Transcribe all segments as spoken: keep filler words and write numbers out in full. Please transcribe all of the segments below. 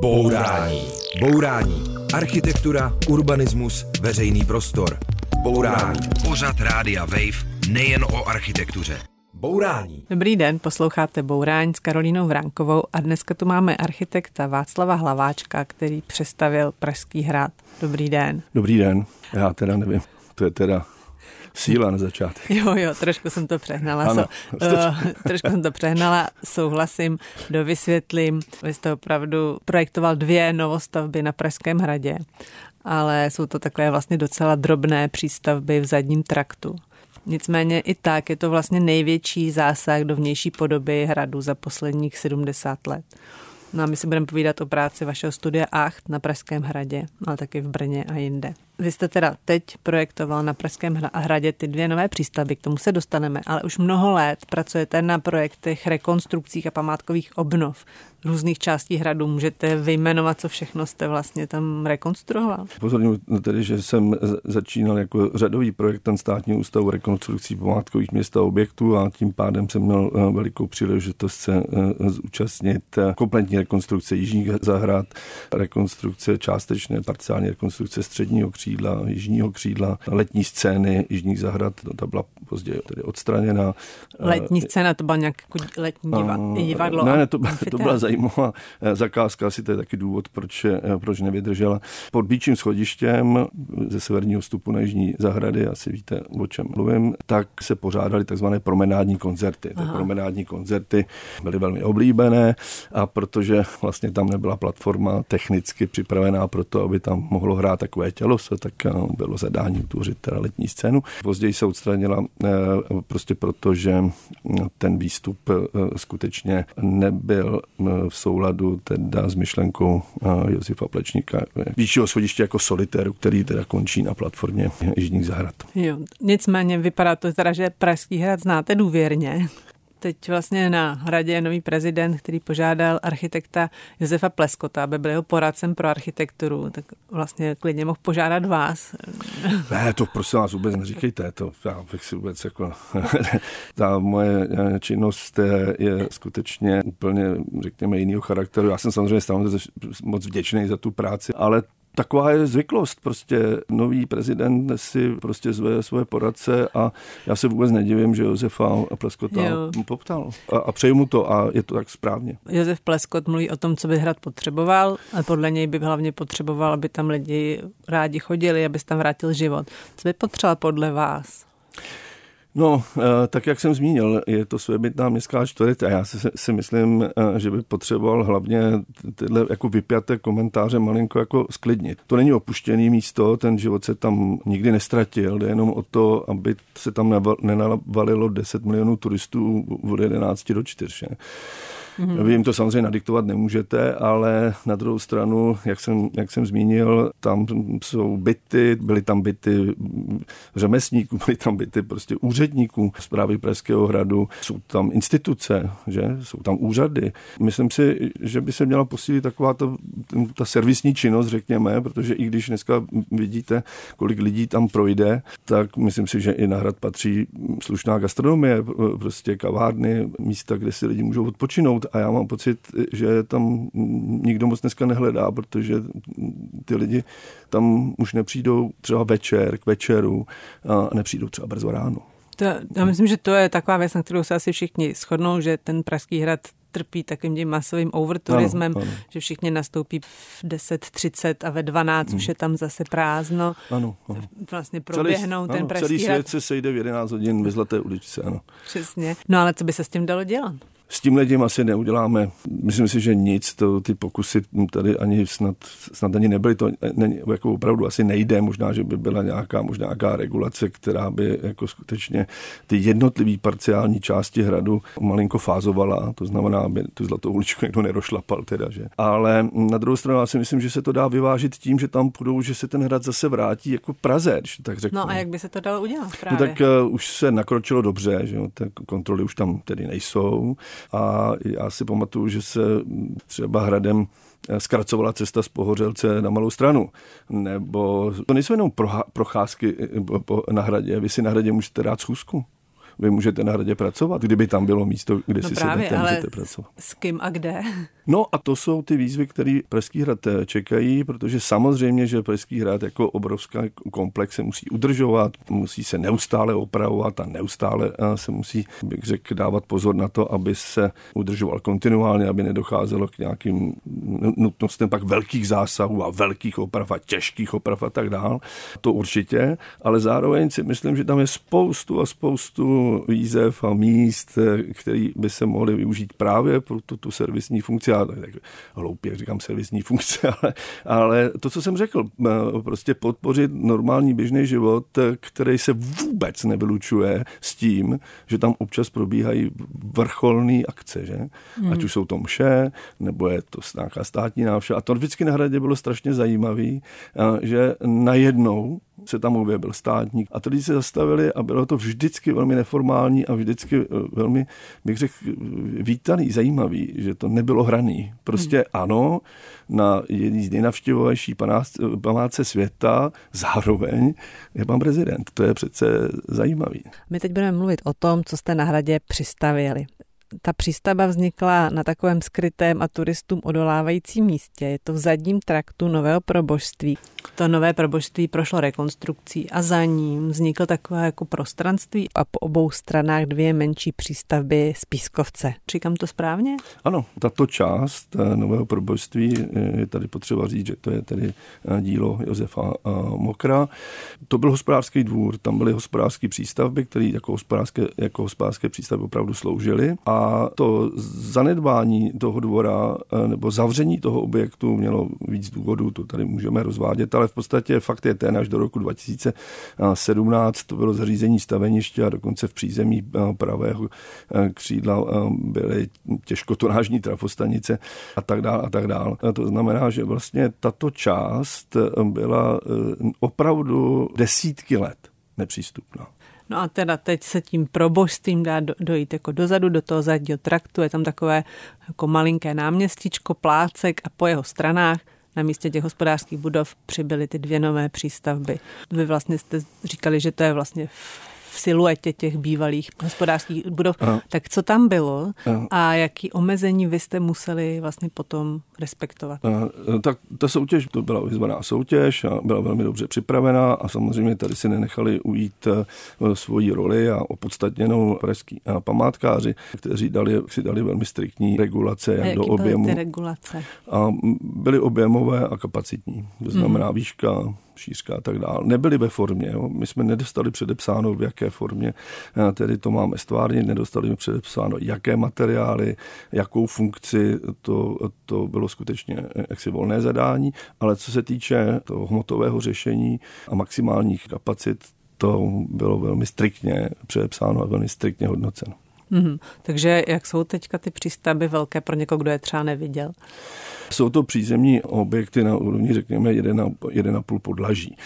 Bourání. Bourání. Architektura, urbanismus, veřejný prostor. Bourání. Pořad Rádia Wave nejen o architektuře. Bourání. Dobrý den, posloucháte Bourání s Karolínou Vránkovou a dneska tu máme architekta Václava Hlaváčka, který přestavěl Pražský hrad. Dobrý den. Dobrý den. Já teda nevím, to je teda... síla na začátek. Jo, jo, trošku jsem to přehnala. Ano, so, uh, trošku jsem to přehnala, souhlasím, dovysvětlím. Vy jste opravdu projektoval dvě novostavby na Pražském hradě, ale jsou to takové vlastně docela drobné přístavby v zadním traktu. Nicméně i tak je to vlastně největší zásah do vnější podoby hradu za posledních sedmdesát let. No a my si budeme povídat o práci vašeho studia Acht na Pražském hradě, ale taky v Brně a jinde. Vy jste teda teď projektoval na Pražském hradě ty dvě nové přístavby, k tomu se dostaneme, ale už mnoho let pracujete na projektech, rekonstrukcích a památkových obnov různých částí hradu. Můžete vyjmenovat, co všechno jste vlastně tam rekonstruoval? Pozorňuji tedy, že jsem začínal jako řadový projektant Státního ústavu rekonstrukcí památkových měst a objektů a tím pádem jsem měl velikou příležitost se zúčastnit kompletní rekonstrukce jižních zahrad, rekonstrukce částečné, parciální rekonstrukce středního křídla, jižního křídla, letní scény jižních zahrad, no, ta byla později tedy odstraněna. Letní scéna, to byla nějaké letní divadlo? Ne, ne, to, to byla zajímavá zakázka, asi to je taky důvod, proč, proč nevydržela. Pod Bíčím schodištěm ze severního vstupu na jižní zahrady, asi víte, o čem mluvím, tak se pořádaly takzvané promenádní koncerty. Ty promenádní koncerty byly velmi oblíbené a protože vlastně tam nebyla platforma technicky připravená pro to, aby tam mohlo hrát takové tělo, tak bylo zadání utvořit teda letní scénu. Později se odstranila prostě proto, že ten výstup skutečně nebyl v souladu teda s myšlenkou Josefa Plečníka. Výššího schodiště jako solitéru, který teda končí na platformě jižních zahrad. Jo, nicméně vypadá to teda, že Pražský hrad znáte důvěrně. Teď vlastně na hradě je nový prezident, který požádal architekta Josefa Pleskota, aby byl jeho poradcem pro architekturu, tak vlastně klidně mohl požádat vás. Ne, to prosím vás vůbec neříkejte, to já bych si vůbec jako... Ta moje činnost je skutečně úplně, řekněme, jinýho charakteru. Já jsem samozřejmě stále moc vděčný za tu práci, ale taková je zvyklost, prostě nový prezident si prostě zve svoje poradce a já se vůbec nedivím, že Josefa Pleskota mu poptal. A, a přeju mu to a je to tak správně. Josef Pleskot mluví o tom, co by hrad potřeboval, ale podle něj by hlavně potřeboval, aby tam lidi rádi chodili, aby se tam vrátil život. Co by potřeboval podle vás? No, tak jak jsem zmínil, je to svébytná městská čtvrť a já si, si myslím, že by potřeboval hlavně tyhle jako vypjaté komentáře malinko jako sklidnit. To není opuštěné místo, ten život se tam nikdy nestratil, jde jenom o to, aby se tam nenavalilo deset milionů turistů od jedenácti do čtyř. Mm-hmm. Vy jim to samozřejmě nadiktovat nemůžete, ale na druhou stranu, jak jsem, jak jsem zmínil, tam jsou byty, byly tam byty řemesníků, byly tam byty prostě úředníků Správy Pražského hradu, jsou tam instituce, že? Jsou tam úřady. Myslím si, že by se měla posílit taková ta, ta servisní činnost, řekněme, protože i když dneska vidíte, kolik lidí tam projde, tak myslím si, že i na hrad patří slušná gastronomie, prostě kavárny, místa, kde si lidi můžou odpočinout. A já mám pocit, že tam nikdo moc dneska nehledá, protože ty lidi tam už nepřijdou třeba večer, k večeru a nepřijdou třeba brzo ráno. To, já myslím, že to je taková věc, na kterou se asi všichni shodnou, že ten Pražský hrad trpí takovým tím masovým overturismem, ano, ano. Že všichni nastoupí v deset třicet a ve dvanáct už je tam zase prázdno. Ano, ano. Vlastně proběhnou celý, ten Pražský celý hrad. Celý svět se sejde v jedenáct hodin ve Zlaté uličce, ano. Přesně. No ale co by se s tím dalo dělat? S tímhle tím asi neuděláme, myslím si, že nic, to, ty pokusy tady ani snad, snad ani nebyly, to ne, jako opravdu asi nejde, možná, že by byla nějaká, možná nějaká regulace, která by jako skutečně ty jednotlivý parciální části hradu malinko fázovala, to znamená, aby tu Zlatou uličku někdo nerošlapal teda, že. Ale na druhou stranu já si myslím, že se to dá vyvážit tím, že tam půjdou, že se ten hrad zase vrátí jako Praze, tak řeknu. No a jak by se to dalo udělat právě? No tak uh, už se nakročilo dobře, že jo, tak kontroly už tam tedy nejsou. A já si pamatuju, že se třeba hradem zkracovala cesta z Pohořelce na Malou Stranu. Nebo to nejsou jenom procházky na hradě. Vy si na hradě můžete dát schůzku. vy můžete na hradě pracovat, kdyby tam bylo místo, kde no si právě, se ale můžete pracovat. S kým a kde? No a to jsou ty výzvy, které Pražský hrad čekají, protože samozřejmě, že Pražský hrad jako obrovská komplex se musí udržovat, musí se neustále opravovat a neustále se musí, bych řekl, dávat pozor na to, aby se udržoval kontinuálně, aby nedocházelo k nějakým nutnostem pak velkých zásahů a velkých oprav a těžkých oprav a tak dál. To určitě, ale zároveň si myslím, že tam je spoustu a spoustu výzev a míst, které by se mohly využít právě pro tu, tu servisní funkci. Já tak hloupě říkám servisní funkce, ale, ale to, co jsem řekl, prostě podpořit normální běžný život, který se vůbec nevylučuje s tím, že tam občas probíhají vrcholné akce, že? Hmm. Ať už jsou to mše, nebo je to nějaká státní návštěva. A to vždycky na hradě bylo strašně zajímavý, že najednou se tam objevil státník a ty lidi se zastavili a bylo to vždycky velmi neformální a vždycky velmi, bych řekl, vítaný, zajímavý, že to nebylo hraný. Prostě hmm. ano, na jedný z nejnavštěvovanější památce světa zároveň je pan prezident. To je přece zajímavý. My teď budeme mluvit o tom, co jste na hradě přistavěli. Ta přístava vznikla na takovém skrytém a turistům odolávajícím místě. Je to v zadním traktu Nového Probožství. To Nové Probožství prošlo rekonstrukcí a za ním vzniklo takové jako prostranství a po obou stranách dvě menší přístavby z pískovce. Říkám to správně? Ano, tato část Nového Probožství, je tady potřeba říct, že to je tady dílo Josefa Mokra. To byl hospodářský dvůr, tam byly hospodářské přístavby, které jako hospodářské, jako hospodářské přístavby opravdu sloužily. A A to zanedbání toho dvora nebo zavření toho objektu mělo víc důvodů, to tady můžeme rozvádět, ale v podstatě fakt je ten, až do roku dva tisíce sedmnáct to bylo zařízení staveniště a dokonce v přízemí pravého křídla byly těžkotonážní trafostanice a tak dál a tak dál. A to znamená, že vlastně tato část byla opravdu desítky let nepřístupná. No a teda teď se tím probožstvím dá dojít jako dozadu, do toho zadního traktu, je tam takové jako malinké náměstíčko, plácek a po jeho stranách na místě těch hospodářských budov přibyly ty dvě nové přístavby. Vy vlastně jste říkali, že to je vlastně v siluetě těch bývalých hospodářských budov. Aha. Tak co tam bylo a jaký omezení vy jste museli vlastně potom respektovat? Aha. Tak ta soutěž, to byla vyzvaná soutěž a byla velmi dobře připravená a samozřejmě tady si nenechali ujít svoji roli a opodstatněnou pražský památkáři, kteří dali, si dali velmi striktní regulace jak do objemu. Byly ty regulace? A byly objemové a kapacitní. To znamená hmm. výška, šířka a tak dál. Nebyly ve formě. Jo. My jsme nedostali předepsáno, v jaké formě tedy to máme stvárnit, nedostali jsme předepsáno, jaké materiály, jakou funkci, to, to bylo skutečně jaksi volné zadání, ale co se týče toho hmotového řešení a maximálních kapacit, to bylo velmi striktně předepsáno a velmi striktně hodnoceno. Mm-hmm. Takže jak jsou teďka ty přístavby velké pro někoho, kdo je třeba neviděl? Jsou to přízemní objekty na úrovni, řekněme, jedna celá pět podlaží.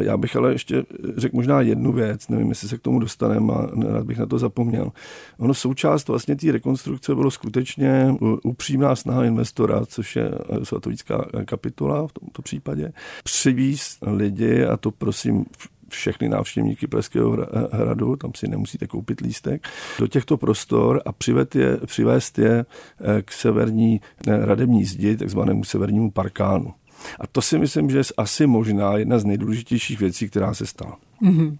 Já bych ale ještě řekl možná jednu věc, nevím, jestli se k tomu dostaneme a rád bych na to zapomněl. Ono součást vlastně té rekonstrukce bylo skutečně upřímná snaha investora, což je svatovická kapitula v tomto případě, přivízt lidi a to prosím všechny návštěvníky Pražského hradu, tam si nemusíte koupit lístek, do těchto prostor a je, přivést je k severní hradební zdi, takzvanému severnímu parkánu. A to si myslím, že je asi možná jedna z nejdůležitějších věcí, která se stala. Mm-hmm.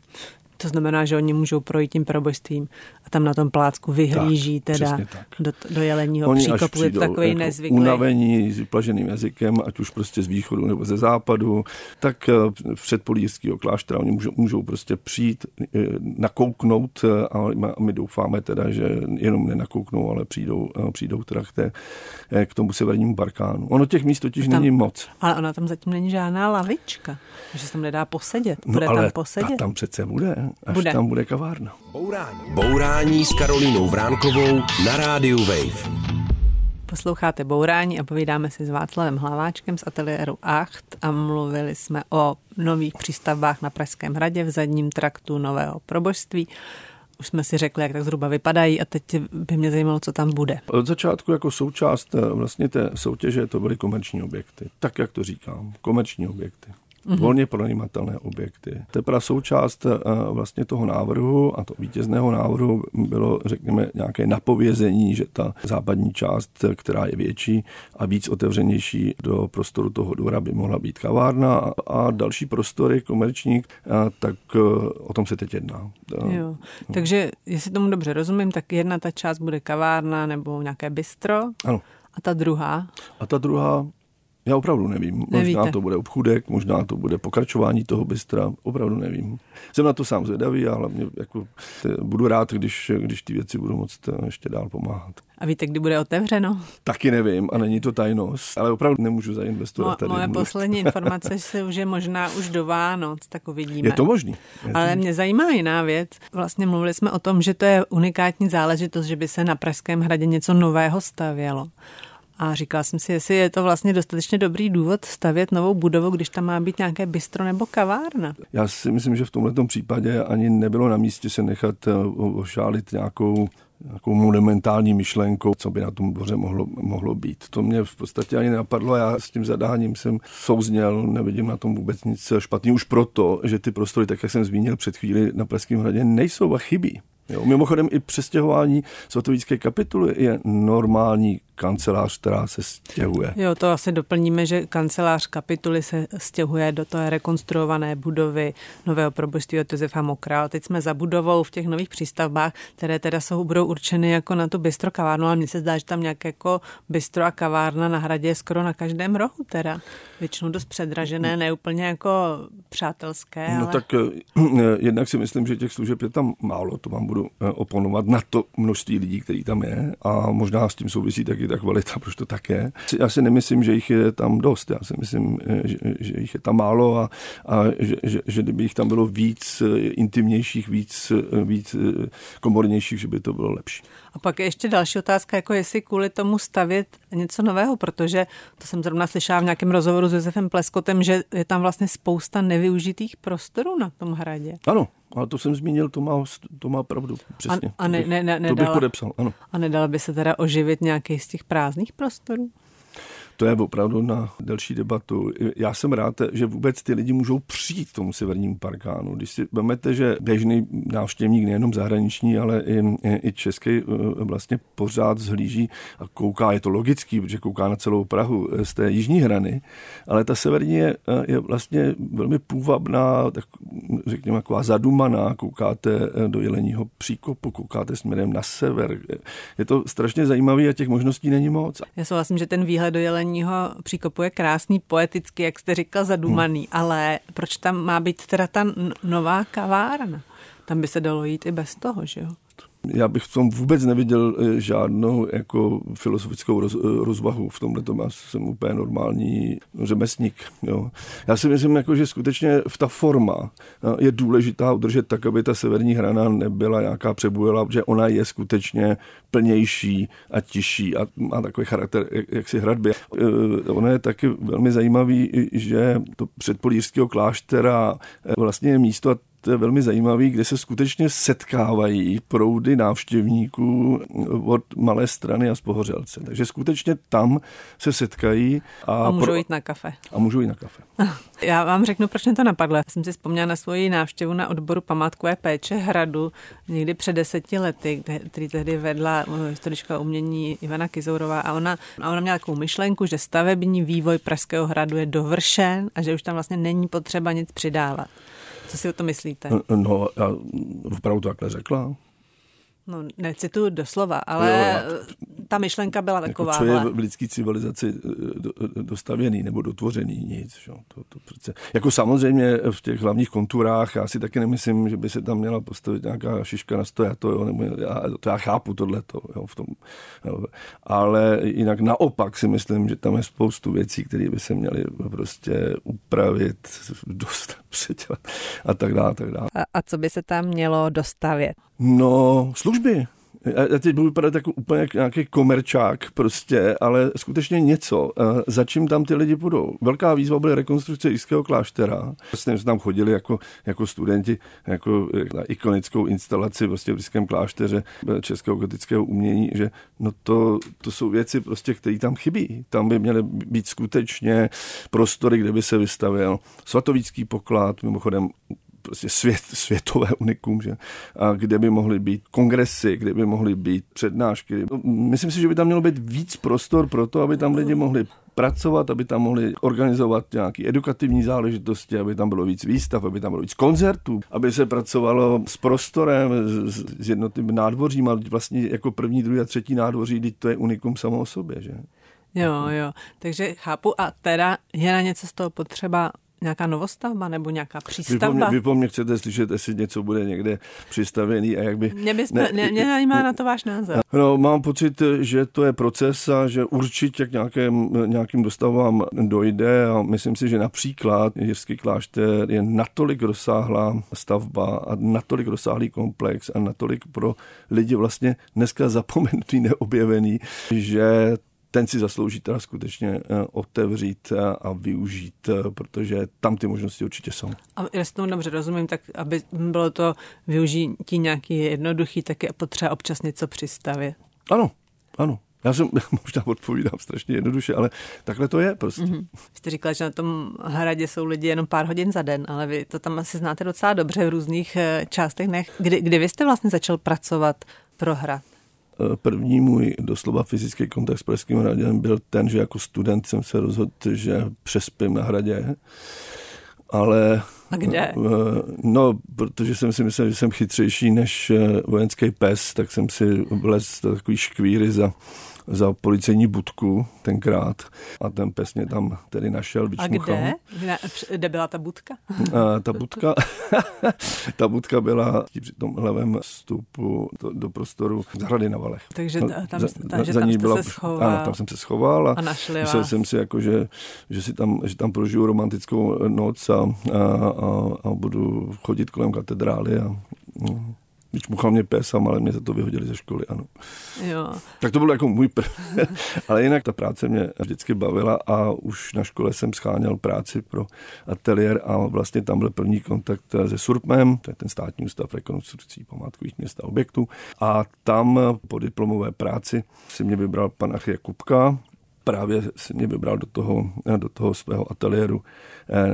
To znamená, že oni můžou projít tím probožstvím a tam na tom plácku vyhlíží tak, teda do, do jeleního příkopu. Je to takový nezvyklý. Unavení s vyplaženým jazykem, ať už prostě z východu nebo ze západu, tak před Jirského kláštera oni můžou, můžou prostě přijít, nakouknout a my doufáme teda, že jenom nenakouknou, ale přijdou, přijdou teda k, té, k tomu severnímu parkánu. Ono těch míst totiž tam není moc. Ale ona tam zatím není žádná lavička, že se tam nedá posedět. Bude no, ale tam posedět? Tam přece bude. Až bude. Tam bude kavárna. Bourání. Bourání s Karolínou Vránkovou na rádiu Wave. Posloucháte Bourání a povídáme si s Václavem Hlaváčkem z ateliéru Acht a mluvili jsme o nových přístavbách na Pražském hradě v zadním traktu Nového Probožství. Už jsme si řekli, jak tak zhruba vypadají a teď by mě zajímalo, co tam bude. Od začátku jako součást vlastně té soutěže to byly komerční objekty. Tak, jak to říkám, komerční objekty. mm-hmm. volně pronajímatelné objekty. Teprve součást vlastně toho návrhu a toho vítězného návrhu bylo, řekněme, nějaké napovězení, že ta západní část, která je větší a víc otevřenější do prostoru toho dvora, by mohla být kavárna a další prostory komerční, tak o tom se teď jedná. Jo. Takže, jestli tomu dobře rozumím, tak jedna ta část bude kavárna nebo nějaké bistro. Ano. A ta druhá? A ta druhá, já opravdu nevím. Nevíte. Možná to bude obchůdek, možná to bude pokračování toho bystra, opravdu nevím. Jsem na to sám zvědavý a hlavně jako budu rád, když, když ty věci budu moct ještě dál pomáhat. A víte, kdy bude otevřeno? Taky nevím a není to tajnost, ale opravdu nemůžu zainvestovat Mo, tady. Moje mluv. Poslední informace jsou, že možná už do Vánoc, tak uvidíme. Je to možný. Je ale to... mě zajímá jiná věc. Vlastně mluvili jsme o tom, že to je unikátní záležitost, že by se na Pražském hradě něco nového stavělo. A říkala jsem si, jestli je to vlastně dostatečně dobrý důvod stavět novou budovu, když tam má být nějaké bistro nebo kavárna. Já si myslím, že v tomto případě ani nebylo na místě se nechat ošálit nějakou, nějakou monumentální myšlenkou, co by na tom dvoře mohlo, mohlo být. To mě v podstatě ani nenapadlo, já s tím zadáním jsem souzněl, nevidím na tom vůbec nic špatného, už proto, že ty prostory, tak jak jsem zmínil před chvíli, na Pražském hradě nejsou a chybí. Jo, mimochodem i přestěhování svatovické kapituly je normální kancelář, která se stěhuje. Jo, to asi doplníme, že kancelář kapituly se stěhuje do té rekonstruované budovy Nového Probožství od Josefa Mokra. Teď jsme za budovou v těch nových přístavbách, které teda jsou, budou určeny jako na tu bistro kavárnu, ale mně se zdá, že tam nějaké jako bistro a kavárna na hradě je skoro na každém rohu teda. Většinou dost předražené, ne úplně jako přátelské. No ale... tak jednak si myslím, že těch služeb je tam málo, to vám budu oponovat na to množství lidí, který tam je a možná s tím souvisí taky ta kvalita, proč to tak je. Já si nemyslím, že jich je tam dost. Já si myslím, že, že jich je tam málo a, a že, že, že kdyby jich tam bylo víc intimnějších, víc, víc komornějších, že by to bylo lepší. A pak je ještě další otázka, jako jestli kvůli tomu stavět něco nového, protože to jsem zrovna slyšela v nějakém rozhovoru s Josefem Pleskotem, že je tam vlastně spousta nevyužitých prostorů na tom hradě. Ano. Ale to jsem zmínil, to má, to má pravdu, přesně. A, a ne, ne, ne, to bych nedala, podepsal, ano. A nedala by se teda oživit nějaký z těch prázdných prostorů? To je opravdu na delší debatu. Já jsem rád, že vůbec ty lidi můžou přijít k tomu severnímu parkánu. Když si vemete, že běžný návštěvník, nejenom zahraniční, ale i, i český, vlastně pořád zhlíží a kouká, je to logický, protože kouká na celou Prahu z té jižní hrany, ale ta severní je, je vlastně velmi půvabná, tak řekněme, taková zadumaná, koukáte do Jeleního příkopu, koukáte směrem na sever. Je to strašně zajímavé a těch možností není moc. Já souhlasím, že ten výhled do Jelení příkopu je krásný, poetický, jak jste říkal, zadumaný, hmm. ale proč tam má být teda ta nová kavárna? Tam by se dalo jít i bez toho, že jo? Já bych v tom vůbec neviděl žádnou jako filozofickou roz, rozvahu v tomhletom. Já jsem úplně normální řemesník. Jo. Já si myslím, jako, že skutečně v ta forma je důležitá udržet tak, aby ta severní hrana nebyla nějaká přebujelá, protože ona je skutečně plnější a tiší a má takový charakter, jak si hradbě. Ono je taky velmi zajímavý, že to předpolí Jirského kláštera vlastně je místo, a to je velmi zajímavý, kde se skutečně setkávají proudy návštěvníků od Malé Strany a z Pohořelce. Takže skutečně tam se setkají. A, a můžou pro... jít na kafe. A můžou jít na kafe. Já vám řeknu, proč mě to napadlo. Já jsem si vzpomněla na svoji návštěvu na odboru památkové péče hradu někdy před deseti lety, který tehdy vedla historička umění Ivana Kizourová a ona, a ona měla takovou myšlenku, že stavební vývoj Pražského hradu je dovršen a že už tam vlastně není potřeba nic přidávat. Co si o to myslíte? No, já opravdu takhle řekla. No, necituju doslova, ale jo, ta myšlenka byla taková. Jako co je v lidské civilizaci dostavěný nebo dotvořený? Nic. Že? To, to přece. Jako samozřejmě v těch hlavních konturách, já si taky nemyslím, že by se tam měla postavit nějaká šiška na stojato, jo? Nebo já, to já chápu tohleto. Jo? V tom, jo? Ale jinak naopak si myslím, že tam je spoustu věcí, které by se měly prostě upravit, dostat, předělat a tak dále. A, tak dále. A, a co by se tam mělo dostavět? No, služby. já teď budu vypadat jako úplně jak nějaký komerčák prostě, ale skutečně něco, za čím tam ty lidi půjdou. Velká výzva byla rekonstrukce Jirského kláštera. Vlastně jsme tam chodili jako, jako studenti jako na ikonickou instalaci vlastně v Jirském klášteře českého gotického umění, že no to, to jsou věci prostě, které tam chybí. Tam by měly být skutečně prostory, kde by se vystavil Svatovítský poklad, mimochodem prostě svět, světové unikum, že? A kde by mohly být kongresy, kde by mohly být přednášky. Myslím si, že by tam mělo být víc prostor pro to, aby tam lidi mohli pracovat, aby tam mohli organizovat nějaké edukativní záležitosti, aby tam bylo víc výstav, aby tam bylo víc koncertů, aby se pracovalo s prostorem, s, s jednotlivým nádvořím, a vlastně jako první, druhý a třetí nádvoří, teď to je unikum samo o sobě, že? Jo, jo, takže chápu, a teda je na něco z toho potřeba nějaká novostavba nebo nějaká přístavba? Vy po mně chcete slyšet, jestli něco bude někde přistavený a jak by... Mě, bychom, ne, mě zajímá na to váš názor. No, mám pocit, že to je proces a že určitě k nějakém, nějakým dostavbám dojde, a myslím si, že například Jirský klášter je natolik rozsáhlá stavba a natolik rozsáhlý komplex a natolik pro lidi vlastně dneska zapomenutý, neobjevený, že ten si zaslouží teda skutečně otevřít a využít, protože tam ty možnosti určitě jsou. A jestli tomu dobře rozumím, tak aby bylo to využití nějaký jednoduchý, tak je potřeba občas něco přistavit. Ano, ano. Já jsem, možná odpovídám strašně jednoduše, ale takhle to je prostě. Mm-hmm. Jste říkala, že na tom hradě jsou lidi jenom pár hodin za den, ale vy to tam asi znáte docela dobře v různých částech. Kdy, kdy vy jste vlastně začal pracovat pro hrad? První můj doslova fyzický kontakt s Pražským hradem byl ten, že jako student jsem se rozhodl, že přespím na hradě. Ale... A kde? No, protože jsem si myslel, že jsem chytřejší než vojenský pes, tak jsem si vlez do takový škvíry za, za policejní budku tenkrát. A ten pes mě tam tedy našel. A kde? Kde byla ta budka? A ta budka, ta budka byla při tom levém vstupu do, do prostoru z Hrady na Valech. Takže tam, za, takže za tam jste byla, se schoval. Ano, tam jsem se schoval a, a myslel jsem si, jako, že, že, si tam, že tam prožiju romantickou noc a, a A, a budu chodit kolem katedrály a no, vyčmuchal mě pésam, ale mě za to vyhodili ze školy, ano. Jo. Tak to bylo jako můj první, ale jinak ta práce mě vždycky bavila a už na škole jsem scháněl práci pro ateliér a vlastně tam byl první kontakt se SURPMem, to je ten státní ústav rekonstrukcí památkových měst a objektů, a tam po diplomové práci si mě vybral pan Arje Kubka. Právě si mě vybral do toho, do toho svého ateliéru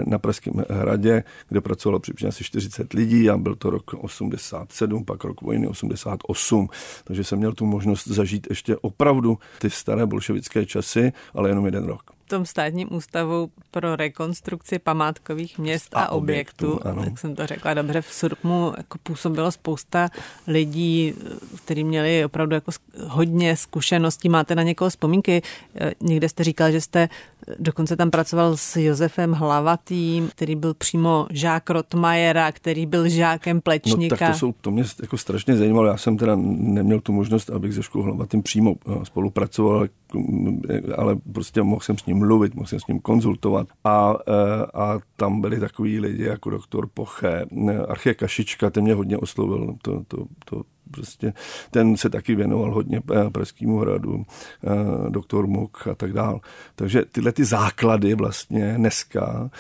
na Pražském hradě, kde pracovalo přibližně asi čtyřicet lidí a byl to rok osmdesát sedm, pak rok vojny osmdesát osm. Takže jsem měl tu možnost zažít ještě opravdu ty staré bolševické časy, ale jenom jeden rok. V tom státním ústavu pro rekonstrukci památkových měst a, a objektů, objektů tak jsem to řekla dobře, v SURPMu jako působilo spousta lidí, kteří měli opravdu jako hodně zkušeností. Máte na někoho vzpomínky? Někde jste říkal, že jste dokonce tam pracoval s Josefem Hlavatým, který byl přímo žák Rotmajera, který byl žákem Plečníka. No tak to, jsou, to mě jako strašně zajímalo. Já jsem teda neměl tu možnost, abych se Škou Hlavatým přímo spolupracoval, ale prostě mohl jsem s ním mluvit, mohl jsem s ním konzultovat. A, a tam byli takový lidi jako doktor Poche, Arche Kašička, ten mě hodně oslovil. To, to, to prostě, ten se taky věnoval hodně Pražskému hradu, doktor Muk a tak dál. Takže tyhle ty základy vlastně dneska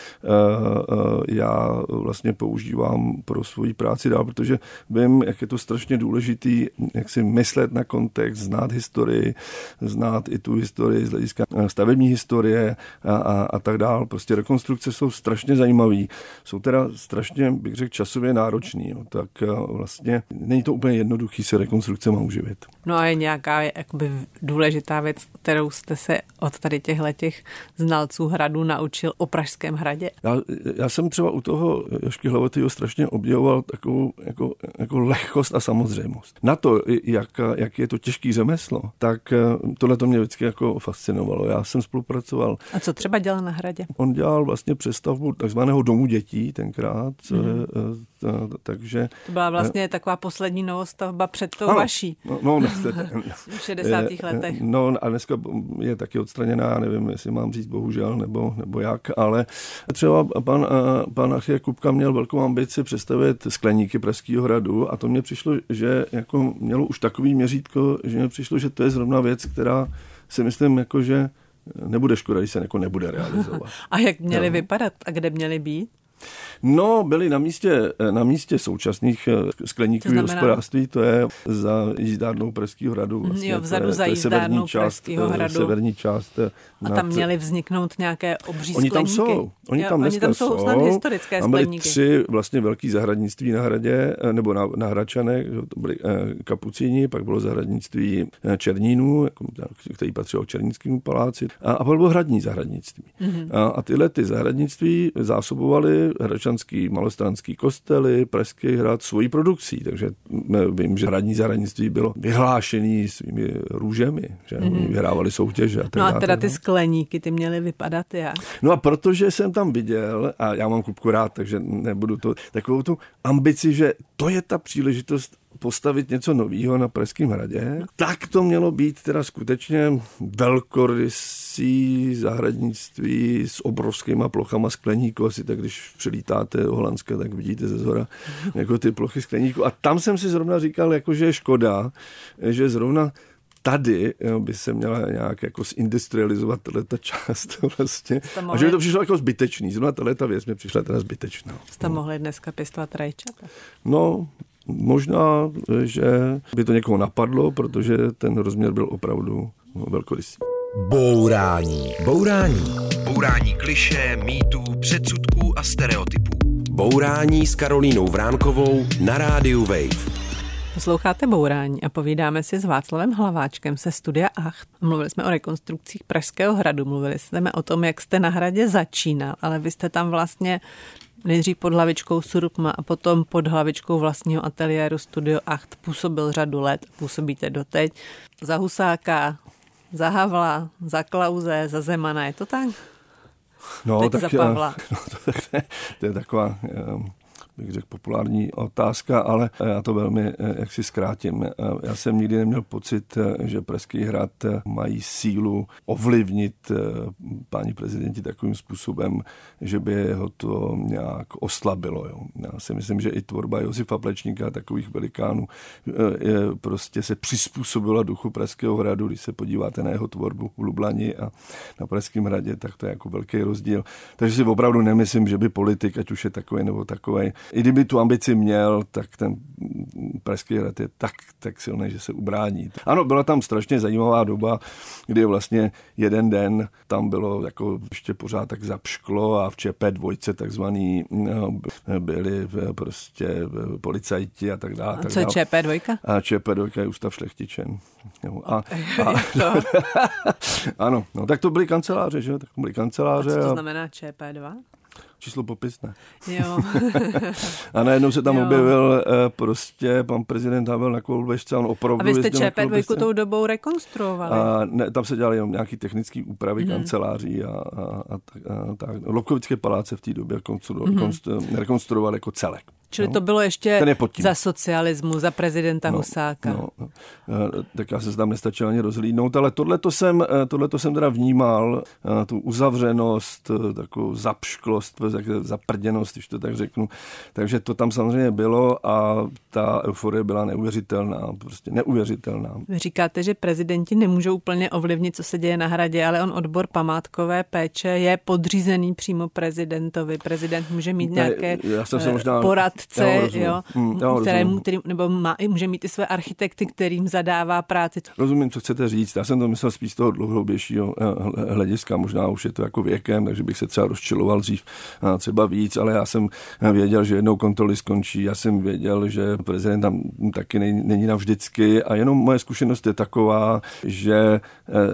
já vlastně používám pro svoji práci dál, protože vím, jak je to strašně důležitý, jak si myslet na kontext, znát historii, znát i tu historii z hlediska stavební historie a, a, a tak dál. Prostě rekonstrukce jsou strašně zajímavý. Jsou teda strašně, bych řekl, časově náročný. Jo. Tak vlastně není to úplně jedno duchý se rekonstrukce má uživit. No a je nějaká jakoby důležitá věc, kterou jste se od tady těchhletěch znalců hradu naučil o Pražském hradě? Já, já jsem třeba u toho Jošky Hlavatýho strašně obdivoval takovou jako, jako lehkost a samozřejmost. Na to, jak, jak je to těžký řemeslo, tak tohle to mě vždycky jako fascinovalo. Já jsem spolupracoval. A co třeba dělal na hradě? On dělal vlastně přestavbu takzvaného domu dětí tenkrát, mm-hmm. To, takže, to byla vlastně taková poslední novostavba před tou ano, vaší. No, no, v šedesátých letech. No a dneska je taky odstraněná, nevím, jestli mám říct bohužel nebo, nebo jak, ale třeba pan, pan Arje Kubka měl velkou ambici představit skleníky Pražského hradu a to mně přišlo, že jako mělo už takový měřítko, že mně přišlo, že to je zrovna věc, která si myslím, jako, že nebude škoda, když se jako nebude realizovat. A jak měly no. vypadat a kde měly být? No, byli na místě, na místě současných skleníkových hospodářství, to je za jízdárnou Pražského hradu. Vlastně, jo, vzadu to je, za jízdárnou Pražského hradu. Severní část nad... A tam měly vzniknout nějaké obří skleníky. Oni tam jsou. Oni jo, tam, oni tam jsou, jsou snad historické skleníky. Tam byly tři vlastně velký zahradnictví na hradě, nebo na, na Hradčanech, to byly kapucíni, pak bylo zahradnictví Černínů, který patřil Černínskému paláci, a, a bylo hradní zahradnictví. Mm-hmm. A, a tyhle ty zahradnictví zásobovaly hradčanský, malostranský kostely, Pražský hrad svojí produkcí, takže vím, že hradní zahradnictví bylo vyhlášený svými růžemi, že mm-hmm. vyhrávali soutěže. A no a teda ty skleníky, ty měly vypadat jak? No a protože jsem tam viděl, a já mám Kubku rád, takže nebudu to, takovou tu ambici, že to je ta příležitost postavit něco nového na Pražském hradě, tak to mělo být teda skutečně velkorysí zahradnictví s obrovskýma plochama skleníku. Asi tak, když přilítáte do Holandska, tak vidíte ze zhora jako ty plochy skleníku. A tam jsem si zrovna říkal, jako, že je škoda, že zrovna tady by se měla nějak jako zindustrializovat tato část vlastně. Mohli... A že by to přišlo jako zbytečný. Zrovna tato věc mi přišla teda zbytečná. Jste no. mohli dneska pěstovat rajčata? No... Možná, že by to někoho napadlo, protože ten rozměr byl opravdu velkorysý. Bourání. Bourání. Bourání klišé, mýtů, předsudků a stereotypů. Bourání s Karolínou Vránkovou na rádiu Wave. Posloucháte Bourání a povídáme si s Václavem Hlaváčkem se studia Acht. Mluvili jsme o rekonstrukcích Pražského hradu, mluvili jsme o tom, jak jste na hradě začínal, ale vy jste tam vlastně... Nejdřív pod hlavičkou SURPM a potom pod hlavičkou vlastního ateliéru Studio Acht působil řadu let, působíte doteď. Za Husáka, za Havla, za Klause, za Zemana, je to tak? No, teď tak, za Pavla. No, to, to, je, to je taková, bych řekl, populární otázka, ale já to velmi, jak si zkrátím, já jsem nikdy neměl pocit, že Pražský hrad mají sílu ovlivnit páni prezidenti takovým způsobem, že by ho to nějak oslabilo. Jo. Já si myslím, že i tvorba Josefa Plečníka a takových velikánů prostě se přizpůsobila duchu Pražského hradu. Když se podíváte na jeho tvorbu v Lublani a na Pražském hradě, tak to je jako velký rozdíl. Takže si opravdu nemyslím, že by politik, ať už je takový nebo takový, i kdyby tu ambici měl, tak ten Pražský hrad je tak, tak silný, že se ubrání. Ano, byla tam strašně zajímavá doba, kdy vlastně jeden den tam bylo jako ještě pořád tak zapšklo a v Č P dva takzvaný no, byli prostě policajti a tak dále. A co je Č P dva? A Č P dva je ústav šlechtičen. A, a, ano, no, tak to byly kanceláře, že? Tak to byly kanceláře. A co to znamená Č P dva? Číslo popisné. Jo. A najednou se tam jo. objevil prostě pan prezident Havel na koloběžce, on opravdu... A vy jste Č P dva tou dobou rekonstruovali. A ne, tam se dělaly nějaké technické úpravy mm. kanceláří a, a, a, a tak. Lobkovické paláce v té době mm. konstru, rekonstruoval jako celek. Čili no, to bylo ještě je za socialismu, za prezidenta no, Husáka. No, no. Tak já se tam nestačil ani rozhlídnout, ale tohleto jsem, tohleto jsem teda vnímal, tu uzavřenost, takovou zapšklost, zaprděnost, když to tak řeknu. Takže to tam samozřejmě bylo a ta euforie byla neuvěřitelná, prostě neuvěřitelná. Vy říkáte, že prezidenti nemůžou úplně ovlivnit, co se děje na hradě, ale on odbor památkové péče je podřízený přímo prezidentovi. Prezident může mít nějaké možná... porad Tce, jo, jo, kterému, kterým, nebo má, může mít i své architekty, kterým zadává práci. Rozumím, co chcete říct. Já jsem to myslel spíš z toho dlouhodobějšího hlediska. Možná už je to jako věkem, takže bych se třeba rozčiloval dřív třeba víc, ale já jsem věděl, že jednou kontroly skončí. Já jsem věděl, že prezident tam taky není navždycky a jenom moje zkušenost je taková, že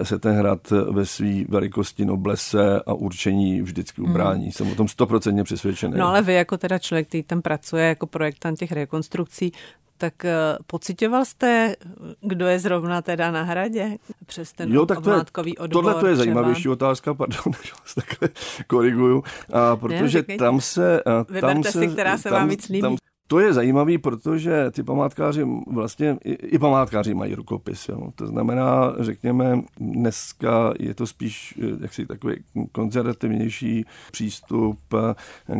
se ten hrad ve své velikosti, noblese a určení vždycky ubrání. Mm. Jsem o tom stoprocentně přesvědčený. No ale vy jako teda člověk, který tam pracuje, co je jako projektant těch rekonstrukcí, tak pociťoval jste, kdo je zrovna teda na hradě přes ten jo, tak obmátkový to je, odbor? Tohle to je zajímavější otázka, pardon, že vás takhle koriguju, a protože ne, tam se... Tam vyberte se, si, která se vám víc líbí. Tam, To je zajímavý, protože ty památkáři vlastně, i, i památkáři mají rukopis. Jo. To znamená, řekněme, dneska je to spíš jaksi takový konzervativnější přístup,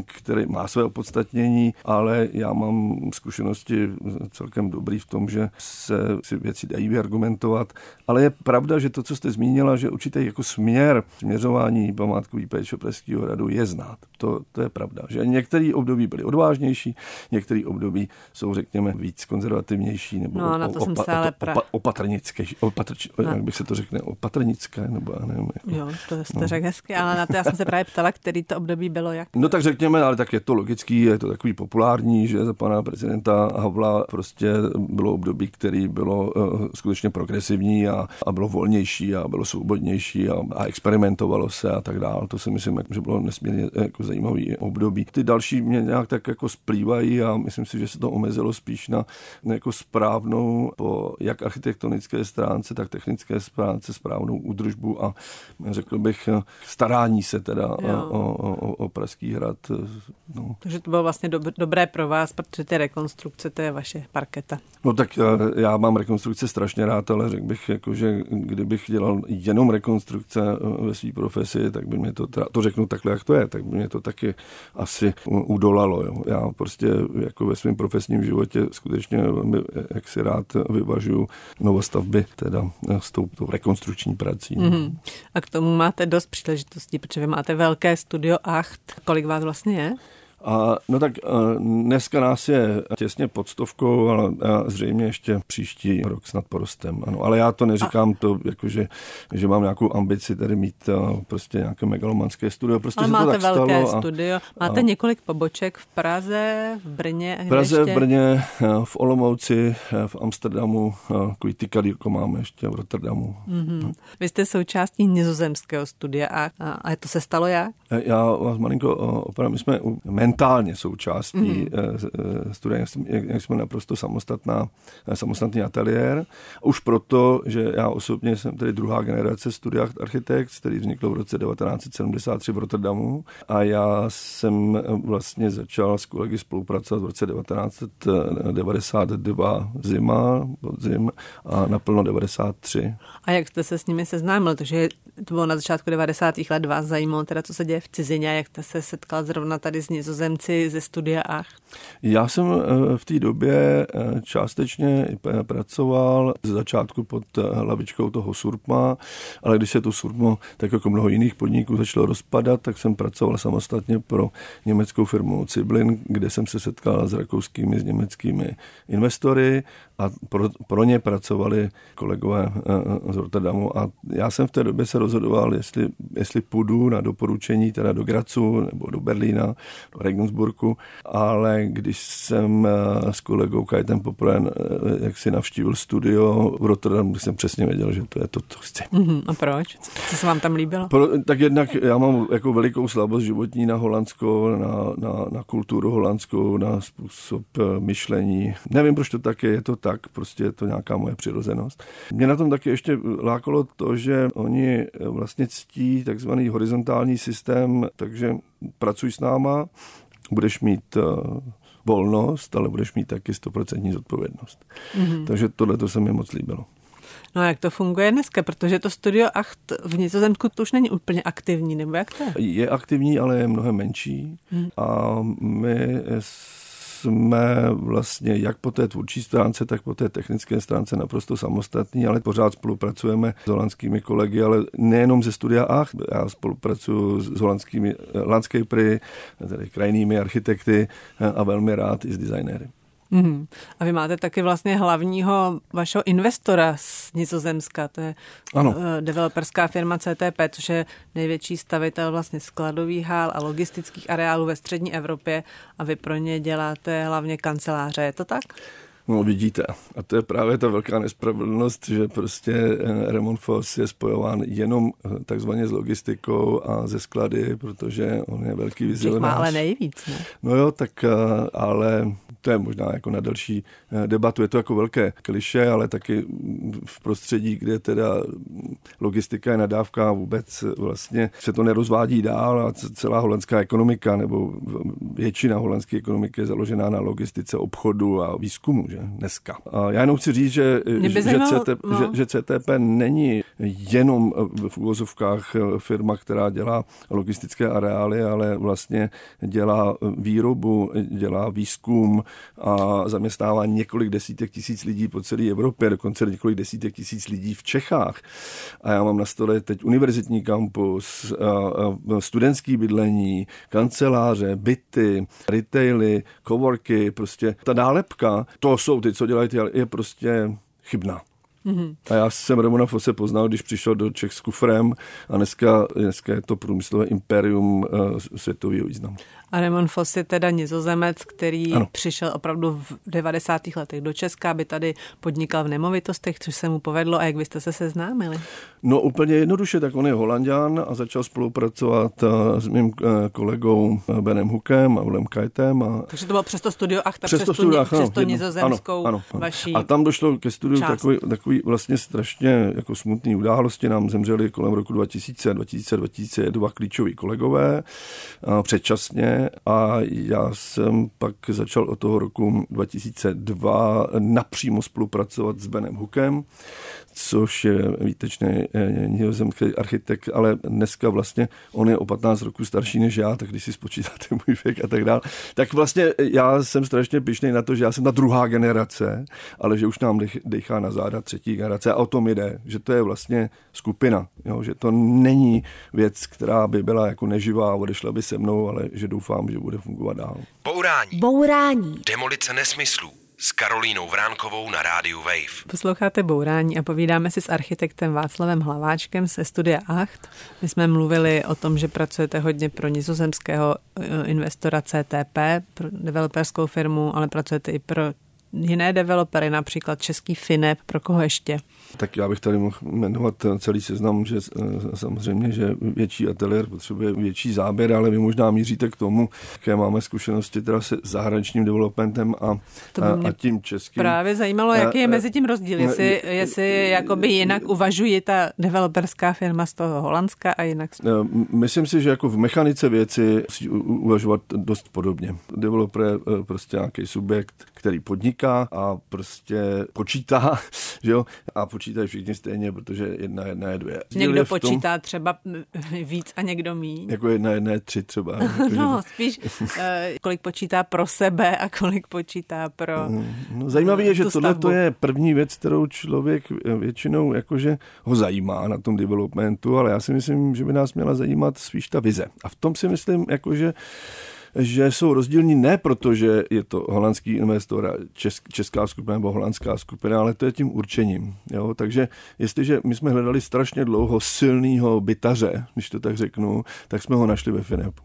který má své opodstatnění, ale já mám zkušenosti celkem dobrý v tom, že se si věci dají vyargumentovat. Ale je pravda, že to, co jste zmínila, že určitý jako směr směřování památkový péče Pražského hradu je znát. To, to je pravda, že některé období byly odvážnější, některé období jsou, řekněme, víc konzervativnější nebo no, na to opa- jsem se ale pra... opatrnické, opatrč, no. jak bych se to řekne, opatrnické, nebo já nevím. Jako, jo, to jste no. řekl hezky, ale na to já jsem se právě ptala, který to období bylo jak. No tak řekněme, ale tak je to logický, je to takový populární, že za pana prezidenta Havla prostě bylo období, který bylo uh, skutečně progresivní a, a bylo volnější a bylo svobodnější a, a experimentovalo se a tak dále. To si myslím, že bylo nesmírně jako zajímavý období. Ty další mě nějak tak jako splývají a myslím si, že se to omezilo spíš na jako správnou, po jak architektonické stránce, tak technické stránce, správnou údržbu a řekl bych starání se teda o, o, o Pražský hrad. No. Takže to bylo vlastně dob- dobré pro vás, protože ty rekonstrukce, to je vaše parketa. No tak já mám rekonstrukce strašně rád, ale řekl bych, jako, že kdybych dělal jenom rekonstrukce ve své profesi, tak by mě to, to řeknu takhle, jak to je, tak by mě to taky asi udolalo. Jo. Já prostě jako ve svém profesním životě skutečně velmi, jak si rád vyvažuju novostavby, teda s tou, tou rekonstrukční prací. Mm-hmm. A k tomu máte dost příležitostí, protože vy máte velké studio Acht. Kolik vás vlastně je? A, no tak dneska nás je těsně pod stovkou, ale zřejmě ještě příští rok snad porostem. Ano, ale já to neříkám to, jakože, že mám nějakou ambici tady mít prostě nějaké megalomanské studio. Prostě ale máte to tak velké stalo studio. A, máte a, několik poboček v Praze, v Brně. V Praze, ještě? v Brně, v Olomouci, v Amsterdamu, takový tykadýrko máme ještě v Rotterdamu. Mm-hmm. Vy jste součástí nizozemského studia a, a to se stalo jak? Já vás malinko opravdu, my jsme u mentálně součástí mm-hmm. studia, jak jsme naprosto samostatná, samostatný ateliér. Už proto, že já osobně jsem tedy druhá generace studia architekt, který vznikl v roce devatenáct set sedmdesát tři v Rotterdamu a já jsem vlastně začal s kolegy spolupracovat v roce devatenáct set devadesát dva zima, podzim a naplno devadesát tři. A jak jste se s nimi seznámil? Takže to bylo na začátku devadesátých let, vás zajímalo teda, co se děje v cizině, jak jste se setkal zrovna tady s nizozemskou zemci ze studia Acht? Já jsem v té době částečně pracoval ze začátku pod hlavičkou toho SURPMa, ale když se to SURPMo tak jako mnoho jiných podniků začalo rozpadat, tak jsem pracoval samostatně pro německou firmu Ciblin, kde jsem se setkal s rakouskými, s německými investory a pro, pro ně pracovali kolegové z Rotterdamu a já jsem v té době se rozhodoval, jestli, jestli půjdu na doporučení teda do Grazu nebo do Berlína, do Regensburgu, ale když jsem s kolegou Kajtem poprvé jak si navštívil studio v Rotterdamu, jsem přesně věděl, že to je to, co chci. Mm-hmm. A proč? Co se vám tam líbilo? Pro, tak jednak já mám jako velikou slabost životní na Holandsko, na, na, na kulturu holandskou, na způsob myšlení. Nevím, proč to tak je, je to tak, prostě je to nějaká moje přirozenost. Mě na tom taky ještě lákalo to, že oni vlastně ctí takzvaný horizontální systém, takže pracuj s náma, budeš mít uh, volnost, ale budeš mít taky stoprocentní zodpovědnost. Mm-hmm. Takže tohle to se mi moc líbilo. No a jak to funguje dneska? Protože to studio Acht v Nizozemsku to už není úplně aktivní, nebo jak to je? Je aktivní, ale je mnohem menší. Mm. A my jsme vlastně jak po té tvůrčí stránce, tak po té technické stránce naprosto samostatní, ale pořád spolupracujeme s holandskými kolegy, ale nejenom ze studia Acht. Já spolupracuju s holandskými landscapery, tedy krajinnými architekty a velmi rád i s designéry. Mm-hmm. A vy máte taky vlastně hlavního vašeho investora z Nizozemska, to je ano. developerská firma C T P, což je největší stavitel vlastně skladových hál a logistických areálů ve střední Evropě a vy pro ně děláte hlavně kanceláře, je to tak? No vidíte, a to je právě ta velká nespravedlnost, že prostě Remon Vos je spojován jenom takzvaně s logistikou a ze sklady, protože on je velký vizionář. Těch má ale nejvíc, ne? No jo, tak ale to je možná jako na další debatu. Je to jako velké klišé, ale taky v prostředí, kde teda logistika je nadávka, vůbec vlastně se to nerozvádí dál a celá holandská ekonomika nebo většina holandské ekonomiky je založená na logistice, obchodu a výzkumu, že dneska. A já jenom chci říct, že, že, zajímalo, C T P, no. že, že C T P není jenom v uvozovkách firma, která dělá logistické areály, ale vlastně dělá výrobu, dělá výzkum a zaměstnává několik desítek tisíc lidí po celé Evropě, dokonce několik desítek tisíc lidí v Čechách. A já mám na stole teď univerzitní kampus, studentský bydlení, kanceláře, byty, retaily, coworky, prostě ta nálepka, to jsou ty, co dělají, je prostě chybná. Mm-hmm. A já jsem Remona Vose poznal, když přišel do Čech s kufrem a dneska, dneska je to průmyslové imperium uh, světového významu. A Remon Vos je teda Nizozemec, který ano. přišel opravdu v devadesátých letech do Česka, aby tady podnikal v nemovitostech, což se mu povedlo. A jak byste se seznámili? No úplně jednoduše, tak on je Holanďan a začal spolupracovat s mým kolegou Benem Hoekem a Ulem Kajtem. A... Takže to bylo přes to studio Acht a přes, přes to, studio, přes ano, to nizozemskou ano, ano, ano. vaší A tam došlo ke studiu takový, takový vlastně strašně jako smutný události. Nám zemřeli kolem roku dva tisíce, dva tisíce, dva tisíce dva klíčoví kolegové předčasně. A já jsem pak začal od toho roku dva tisíce dva napřímo spolupracovat s Benem Hoekem, což je výtečný nizozemský architekt, ale dneska vlastně on je o patnáct roků starší než já, tak když si spočítáte můj věk a tak dále, tak vlastně já jsem strašně pyšnej na to, že já jsem ta druhá generace, ale že už nám dechá na záda třetí generace a o tom jde, že to je vlastně skupina, jo? Že to není věc, která by byla jako neživá a odešla by se mnou, ale že doufám, že bude fungovat dál. Bourání. Bourání. Demolice nesmyslů. S Karolínou Vránkovou na Rádiu Wave. Posloucháte Bourání a povídáme si s architektem Václavem Hlaváčkem ze studia Acht. My jsme mluvili o tom, že pracujete hodně pro nizozemského investora C T P, pro developerskou firmu, ale pracujete i pro jiné developery, například český Finep, pro koho ještě? Tak já bych tady mohl jmenovat celý seznam, že samozřejmě, že větší ateliér potřebuje větší záběr, ale vy možná míříte k tomu, jaké máme zkušenosti teda se zahraničním developmentem a, a tím českým. Právě zajímalo, jaký je mezi tím rozdíl, jestli, jestli jakoby jinak uvažuje ta developerská firma z toho Holandska a jinak. Myslím si, že jako v mechanice věci musí uvažovat dost podobně. Developer je prostě nějaký subjekt, který podniká a prostě počítá, že jo, a počítají všichni stejně, protože jedna jedna je dvě. Někdo je počítá tom, třeba víc a někdo míň. Jako jedna jedna je tři třeba. No, spíš kolik počítá pro sebe a kolik počítá pro no, zajímavé je, že tohle to je první věc, kterou člověk většinou jakože ho zajímá na tom developmentu, ale já si myslím, že by nás měla zajímat spíš ta vize. A v tom si myslím, jakože že jsou rozdílní ne proto, že je to holandský investor, česk, česká skupina nebo holandská skupina, ale to je tím určením. Jo? Takže jestliže my jsme hledali strašně dlouho silného bytaře, když to tak řeknu, tak jsme ho našli ve Finepu.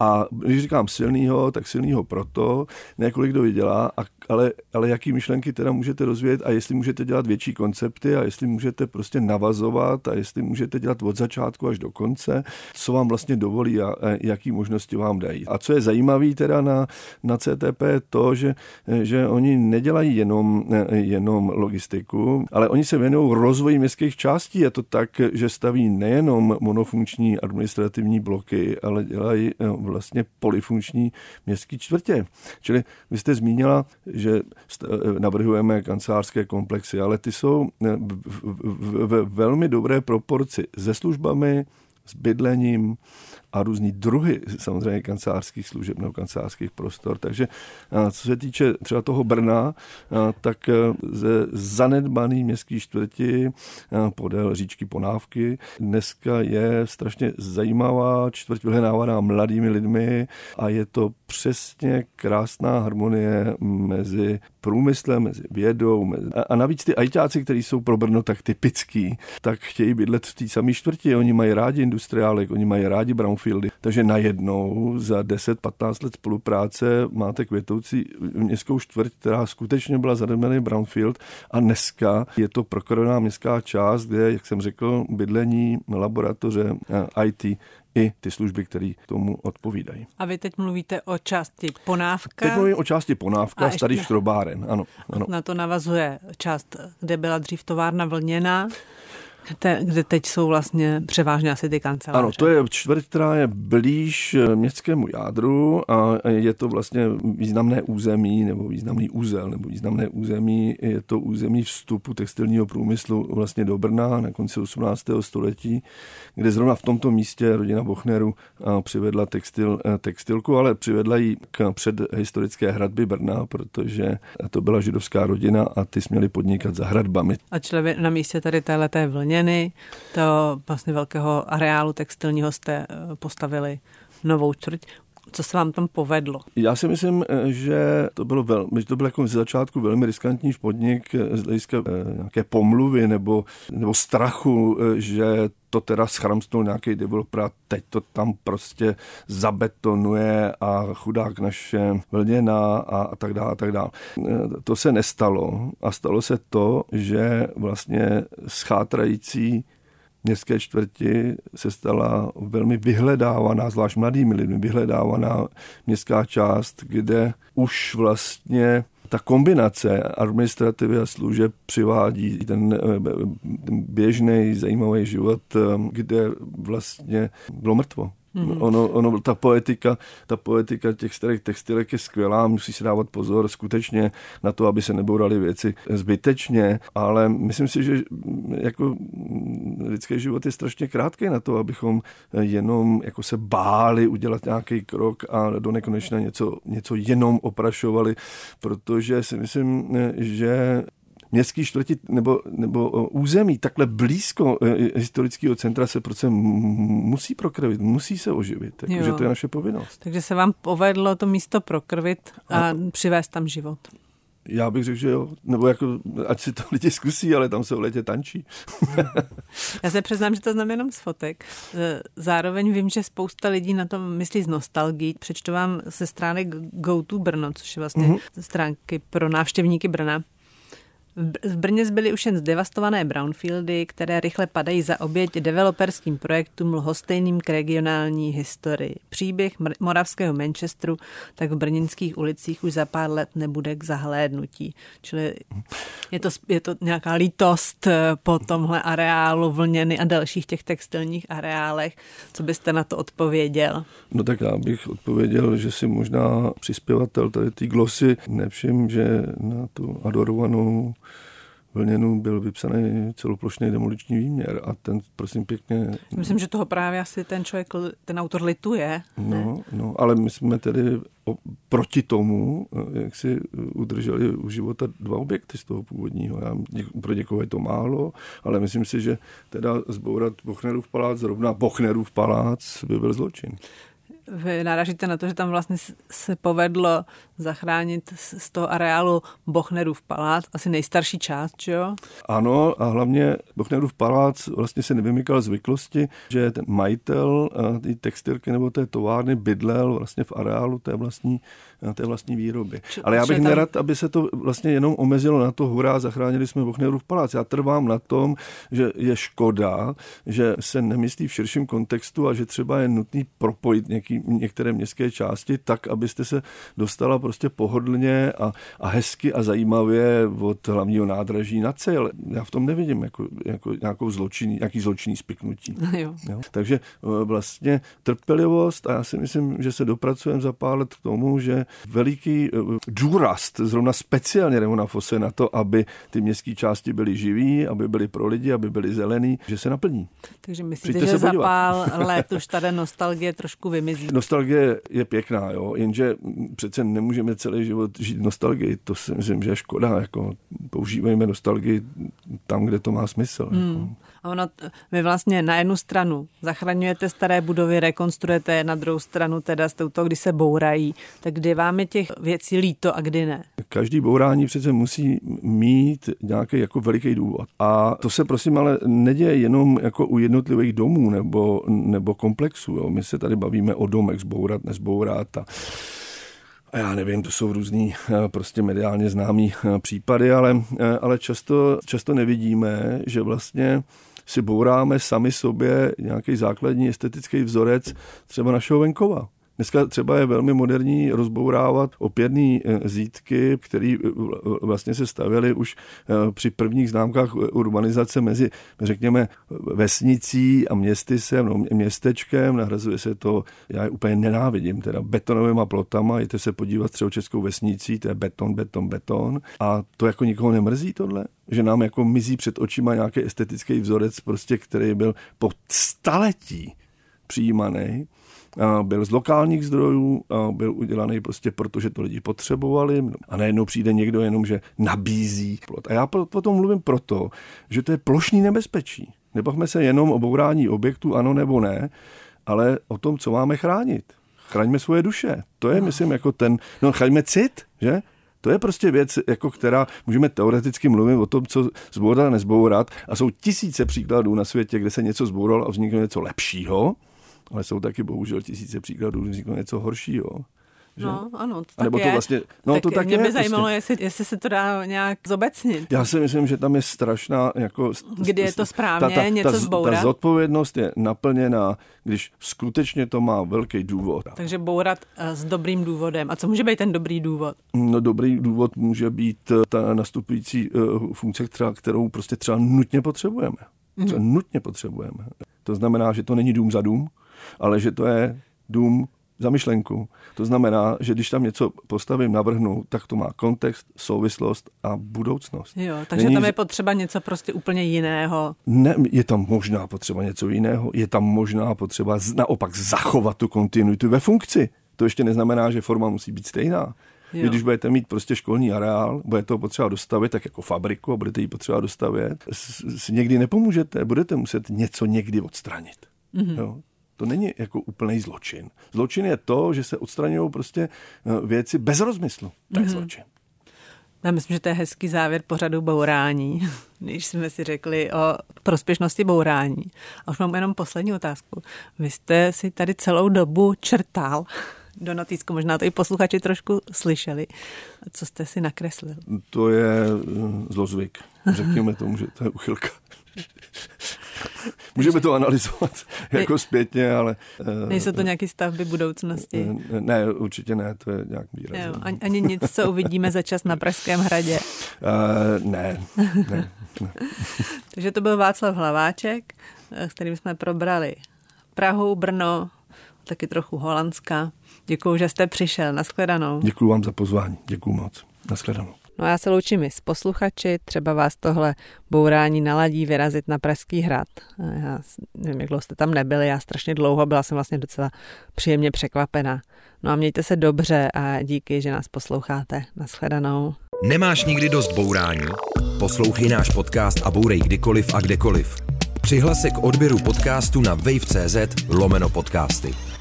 A když říkám silného, tak silného proto, ne kolik kdo vydělá, ale, ale jaký myšlenky teda můžete rozvíjet a jestli můžete dělat větší koncepty a jestli můžete prostě navazovat a jestli můžete dělat od začátku až do konce, co vám vlastně dovolí a, a jaký možnosti vám dají. A co je zajímavé teda na, na C T P je to, že, že oni nedělají jenom, jenom logistiku, ale oni se věnují rozvoji městských částí. Je to tak, že staví nejenom monofunkční administrativní bloky, ale dělají vlastně polifunkční městský čtvrtě. Čili vy jste zmínila, že navrhujeme kancelářské komplexy, ale ty jsou ve velmi dobré proporci se službami, s bydlením a různý druhy samozřejmě kancelářských služeb nebo kancelářských prostor. Takže co se týče třeba toho Brna, tak ze zanedbaný městský čtvrti podél říčky Ponávky dneska je strašně zajímavá čtvrť vyhledávaná mladými lidmi a je to přesně krásná harmonie mezi průmyslem, mezi vědou. Mezi... A navíc ty ajťáci, kteří jsou pro Brno tak typický, tak chtějí bydlet v té samé čtvrti. Oni mají rádi industriálek, oni mají rádi brownfield, Fieldy. Takže najednou za deset patnáct let spolupráce máte květoucí městskou čtvrť, která skutečně byla zademený brownfield, a dneska je to prokrojená městská část, kde, jak jsem řekl, bydlení, laboratoře, í té i ty služby, které tomu odpovídají. A vy teď mluvíte o části Ponávka? Teď mluvím o části Ponávka s tady štrobáren, ano, ano. Na to navazuje část, kde byla dřív továrna Vlněná, Te, kde teď jsou vlastně převážně asi ty kanceláře. Ano, to je čtvrť, která je blíž městskému jádru a je to vlastně významné území, nebo významný úzel, nebo významné území, je to území vstupu textilního průmyslu vlastně do Brna na konci osmnáctého století, kde zrovna v tomto místě rodina Bochnerů přivedla textil, textilku, ale přivedla ji k předhistorické hradby Brna, protože to byla židovská rodina a ty směli podnikat za hradbami. A člověk na místě tady téhleté vlně to vlastně velkého areálu textilního jste postavili novou čtvrť. Co se vám tam povedlo? Já si myslím, že to bylo, velmi, že to bylo jako ze začátku velmi riskantní podnik z hlediska nějaké pomluvy nebo, nebo strachu, že to teda schramstnul nějaký developer a teď to tam prostě zabetonuje a chudák naše Vlněná a, a tak dále a tak dále. To se nestalo a stalo se to, že vlastně schátrající městské čtvrti se stala velmi vyhledávaná, zvlášť mladými lidmi, vyhledávaná městská část, kde už vlastně ta kombinace administrativy a služeb přivádí ten běžný zajímavý život, kde vlastně bylo mrtvo. Mm. Ono, ono, ta poetika, ta poetika těch starých textilek je skvělá, musí se dávat pozor skutečně na to, aby se nebouraly věci zbytečně, ale myslím si, že jako lidský život je strašně krátký na to, abychom jenom jako se báli udělat nějaký krok a do nekonečna něco, něco jenom oprašovali, protože si myslím, že městský čtvrti nebo, nebo území takhle blízko historického centra se prostě musí prokrvit, musí se oživit, takže to je naše povinnost. Takže se vám povedlo to místo prokrvit a, a přivést tam život. Já bych řekl, že jo, nebo jako, ať si to lidi zkusí, ale tam se v létě tančí. Já se přiznám, že to znám jenom z fotek. Zároveň vím, že spousta lidí na tom myslí z nostalgií. Přečtu vám se stránek Go to Brno, což je vlastně mm-hmm. stránky pro návštěvníky Brna. V Brně zbyly už jen zdevastované brownfieldy, které rychle padají za oběť developerským projektům lhostejným k regionální historii. Příběh moravského Manchesteru tak v brněnských ulicích už za pár let nebude k zahlédnutí. Čili je to, je to nějaká lítost po tomhle areálu Vlněny a dalších těch textilních areálech. Co byste na to odpověděl? No tak já bych odpověděl, že si možná přispěvatel tady ty glosy nevšim, že na tu adorovanou Vlněnu byl vypsaný celoplošný demoliční výměr a ten, prosím pěkně... Myslím, že toho právě asi ten člověk, ten autor lituje. No, no, ale my jsme tedy proti tomu, jak si udrželi u života dva objekty z toho původního. Já, pro někoho je to málo, ale myslím si, že teda zbourat Bochnerův palác, zrovna Bochnerův palác by byl zločin. Vy narážíte na to, že tam vlastně se povedlo zachránit z toho areálu Bochnerův palác, asi nejstarší část, že jo? Ano, a hlavně Bochnerův palác vlastně se nevymykal zvyklosti, že ten majitel té textilky nebo té továrny bydlel vlastně v areálu té vlastní, té vlastní výroby. Č- Ale já bych tam... nerad, aby se to vlastně jenom omezilo na to, hurá, zachránili jsme Bochnerův palác. Já trvám na tom, že je škoda, že se nemyslí v širším kontextu a že třeba je nutný propojit něký některé městské části, tak, abyste se dostala prostě pohodlně a, a hezky a zajímavě od hlavního nádraží na cel. Já v tom nevidím jako, jako nějakou zločin, nějaký zločinný spiknutí. Jo. Jo? Takže vlastně trpělivost a já si myslím, že se dopracujeme za pár let k tomu, že veliký důraz, zrovna speciálně Remona Vose na to, aby ty městské části byly živý, aby byly pro lidi, aby byly zelený, že se naplní. Takže myslíte, Přijďte že za pár let už tady nostalgie trošku vymizí? Nostalgie je pěkná, jo, jenže přece nemůžeme celý život žít nostalgii. To si myslím, že je škoda. Jako používejme nostalgii tam, kde to má smysl. Hmm. Jako. A ono, vy vlastně na jednu stranu zachraňujete staré budovy, rekonstruujete je, na druhou stranu teda z toho, když se bourají. Tak kdy vám je těch věcí líto a kdy ne? Každý bourání přece musí mít nějaký jako veliký důvod. A to se prosím ale neděje jenom jako u jednotlivých domů nebo, nebo komplexů. Jo. My se tady bavíme o domech zbourat, nezbourat a, a já nevím, to jsou různý prostě mediálně známý případy, ale, ale často, často nevidíme, že vlastně si bouráme sami sobě nějaký základní estetický vzorec třeba našeho venkova. Dneska třeba je velmi moderní rozbourávat opěrný zítky, které vlastně se stavěly už při prvních známkách urbanizace mezi, řekněme, vesnicí a městy se, no, městečkem. Nahrazuje se to, já je úplně nenávidím, teda betonovýma plotama. Jděte se podívat středočeskou vesnicí, to je beton, beton, beton. A to jako nikoho nemrzí tohle? Že nám jako mizí před očima nějaký estetický vzorec, prostě, který byl po staletí přijímaný. Byl z lokálních zdrojů, byl udělaný prostě proto, že to lidi potřebovali a najednou přijde někdo jenom, že nabízí plot. A já o tom mluvím proto, že to je plošný nebezpečí. Nebavme se jenom o bourání objektů, ano nebo ne, ale o tom, co máme chránit. Chraňme svoje duše. To je, myslím, jako ten, no chraňme cit, že? To je prostě věc, jako která můžeme teoreticky mluvit o tom, co zbourat a nezbourat a jsou tisíce příkladů na světě, kde se něco zbouralo a vzniklo něco lepšího. Ale jsou taky bohužel tisíce příkladů, kdy vzniklo něco horšího. Že? No, ano, to tak, to je. Vlastně, no, tak, to tak mě je. Mě by zajímalo, prostě. jestli, jestli se to dá nějak zobecnit. Já si myslím, že tam je strašná... Jako, kdy je to správně ta, ta, něco ta, zbourat? Ta zodpovědnost je naplněná, když skutečně to má velký důvod. Takže bourat s dobrým důvodem. A co může být ten dobrý důvod? No, dobrý důvod může být ta nastupující uh, funkce, která, kterou prostě třeba nutně potřebujeme. Mm-hmm. Třeba nutně potřebujeme. To znamená, že to není dům za dům, ale že to je dům za myšlenku. To znamená, že když tam něco postavím, navrhnu, tak to má kontext, souvislost a budoucnost. Jo, takže Není... tam je potřeba něco prostě úplně jiného. Ne, je tam možná potřeba něco jiného, je tam možná potřeba naopak zachovat tu kontinuitu ve funkci. To ještě neznamená, že forma musí být stejná. Jo. Když budete mít prostě školní areál, budete ho potřeba dostavět, tak jako fabriku a budete ji potřeba dostavět, si někdy nepomůžete, budete muset něco někdy odstranit. Mm-hmm. Jo. To není jako úplný zločin. Zločin je to, že se odstraňují prostě věci bez rozmyslu. To je mm-hmm. zločin. Já myslím, že to je hezký závěr pořadu Bourání, když jsme si řekli o prospěšnosti bourání. A už mám jenom poslední otázku. Vy jste si tady celou dobu črtal do notýsku, možná to i posluchači trošku slyšeli. Co jste si nakreslil? To je zlozvyk. Řekněme tomu, že to je uchylka. Můžeme to analyzovat jako zpětně, ale... Nejsou to nějaké stavby budoucnosti? Ne, určitě ne, to je nějak výrazné. Ani, ani nic, co uvidíme za čas na Pražském hradě? Uh, ne, ne, ne. Takže to byl Václav Hlaváček, s kterým jsme probrali Prahu, Brno, taky trochu Holandska. Děkuju, že jste přišel. Naschledanou. Děkuju vám za pozvání. Děkuju moc. Naschledanou. No a já se loučím i s posluchači, třeba vás tohle bourání naladí vyrazit na Pražský hrad. Já nevím, jak dlouho jste tam nebyli, já strašně dlouho, byla jsem vlastně docela příjemně překvapena. No a mějte se dobře a díky, že nás posloucháte. Naschledanou. Nemáš nikdy dost bourání? Poslouchej náš podcast a bourej kdykoliv a kdekoliv. Přihlas se k odběru podcastu na wave tečka cz lomeno podcasty.